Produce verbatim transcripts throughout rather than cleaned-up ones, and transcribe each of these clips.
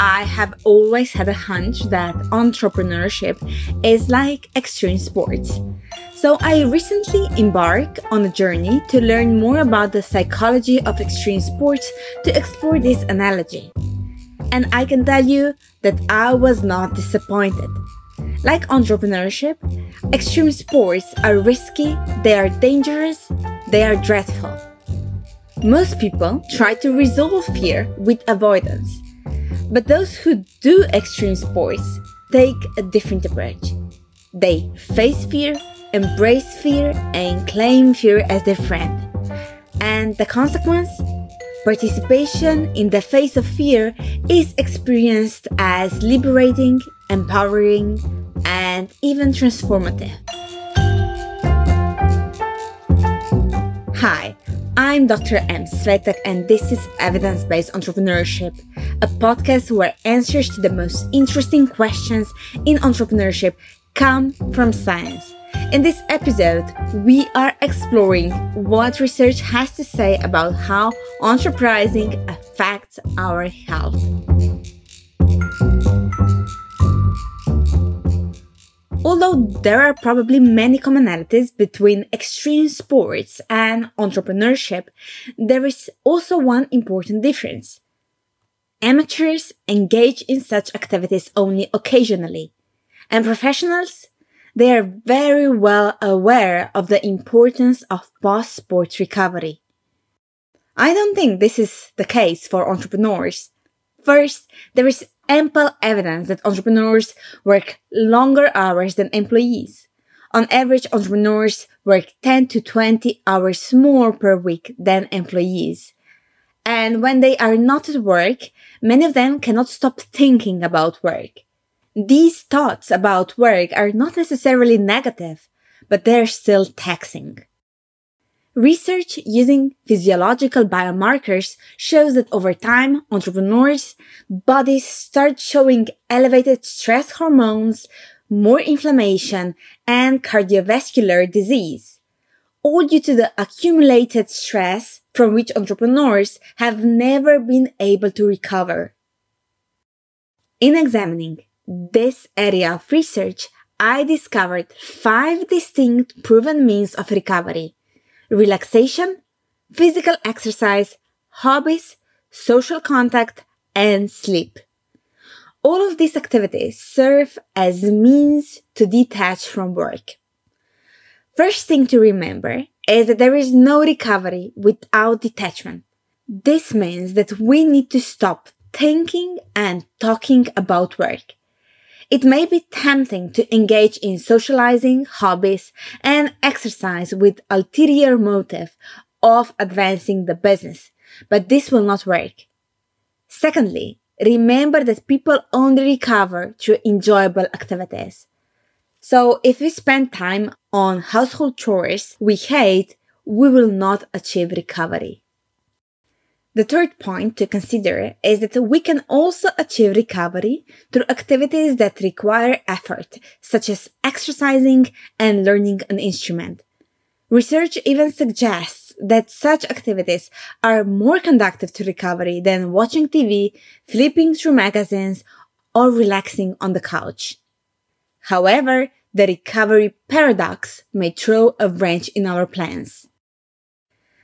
I have always had a hunch that entrepreneurship is like extreme sports. So I recently embarked on a journey to learn more about the psychology of extreme sports to explore this analogy. And I can tell you that I was not disappointed. Like entrepreneurship, extreme sports are risky, they are dangerous, they are dreadful. Most people try to resolve fear with avoidance, but those who do extreme sports take a different approach. They face fear, embrace fear, and claim fear as their friend. And the consequence? Participation in the face of fear is experienced as liberating, empowering, and even transformative. Hi, I'm Doctor M. Svetek, and this is Evidence-Based Entrepreneurship, a podcast where answers to the most interesting questions in entrepreneurship come from science. In this episode, we are exploring what research has to say about how entreprising affects our health. Although there are probably many commonalities between extreme sports and entrepreneurship, there is also one important difference. Amateurs engage in such activities only occasionally, and professionals, they are very well aware of the importance of post-sport recovery. I don't think this is the case for entrepreneurs. First, there is ample evidence that entrepreneurs work longer hours than employees. On average, entrepreneurs work ten to twenty hours more per week than employees. And when they are not at work, many of them cannot stop thinking about work. These thoughts about work are not necessarily negative, but they're still taxing. Research using physiological biomarkers shows that over time, entrepreneurs' bodies start showing elevated stress hormones, more inflammation, and cardiovascular disease, all due to the accumulated stress from which entrepreneurs have never been able to recover. In examining this area of research, I discovered five distinct proven means of recovery: relaxation, physical exercise, hobbies, social contact, and sleep. All of these activities serve as means to detach from work. First thing to remember is that there is no recovery without detachment. This means that we need to stop thinking and talking about work. It may be tempting to engage in socializing, hobbies, and exercise with ulterior motive of advancing the business, but this will not work. Secondly, remember that people only recover through enjoyable activities. So if we spend time on household chores we hate, we will not achieve recovery. The third point to consider is that we can also achieve recovery through activities that require effort, such as exercising and learning an instrument. Research even suggests that such activities are more conducive to recovery than watching T V, flipping through magazines, or relaxing on the couch. However, the recovery paradox may throw a wrench in our plans.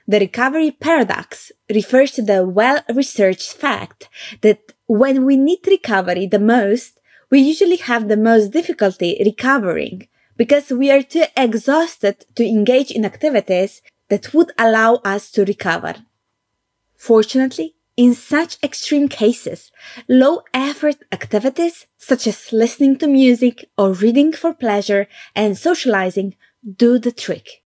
The recovery paradox refers to the well-researched fact that when we need recovery the most, we usually have the most difficulty recovering because we are too exhausted to engage in activities that would allow us to recover. Fortunately, in such extreme cases, low-effort activities such as listening to music or reading for pleasure and socializing do the trick.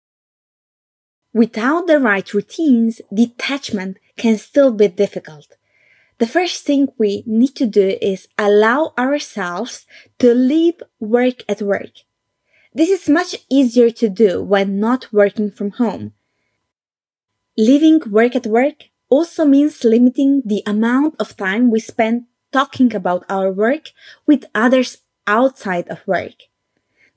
Without the right routines, detachment can still be difficult. The first thing we need to do is allow ourselves to leave work at work. This is much easier to do when not working from home. Leaving work at work also means limiting the amount of time we spend talking about our work with others outside of work.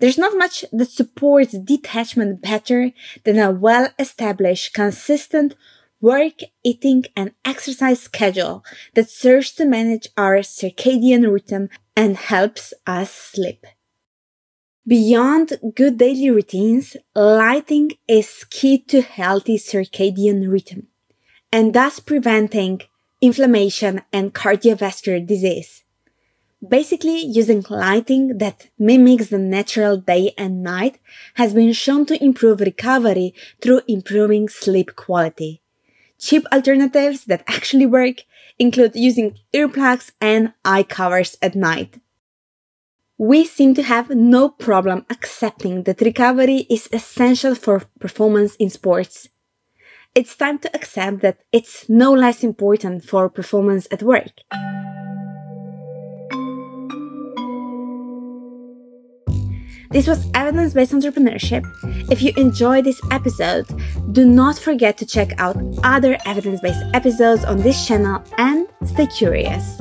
There's not much that supports detachment better than a well-established, consistent work, eating, and exercise schedule that serves to manage our circadian rhythm and helps us sleep. Beyond good daily routines, lighting is key to healthy circadian rhythm and thus preventing inflammation and cardiovascular disease. Basically, using lighting that mimics the natural day and night has been shown to improve recovery through improving sleep quality. Cheap alternatives that actually work include using earplugs and eye covers at night. We seem to have no problem accepting that recovery is essential for performance in sports. It's time to accept that it's no less important for performance at work. This was Evidence-Based Entrepreneurship. If you enjoyed this episode, do not forget to check out other evidence-based episodes on this channel and stay curious.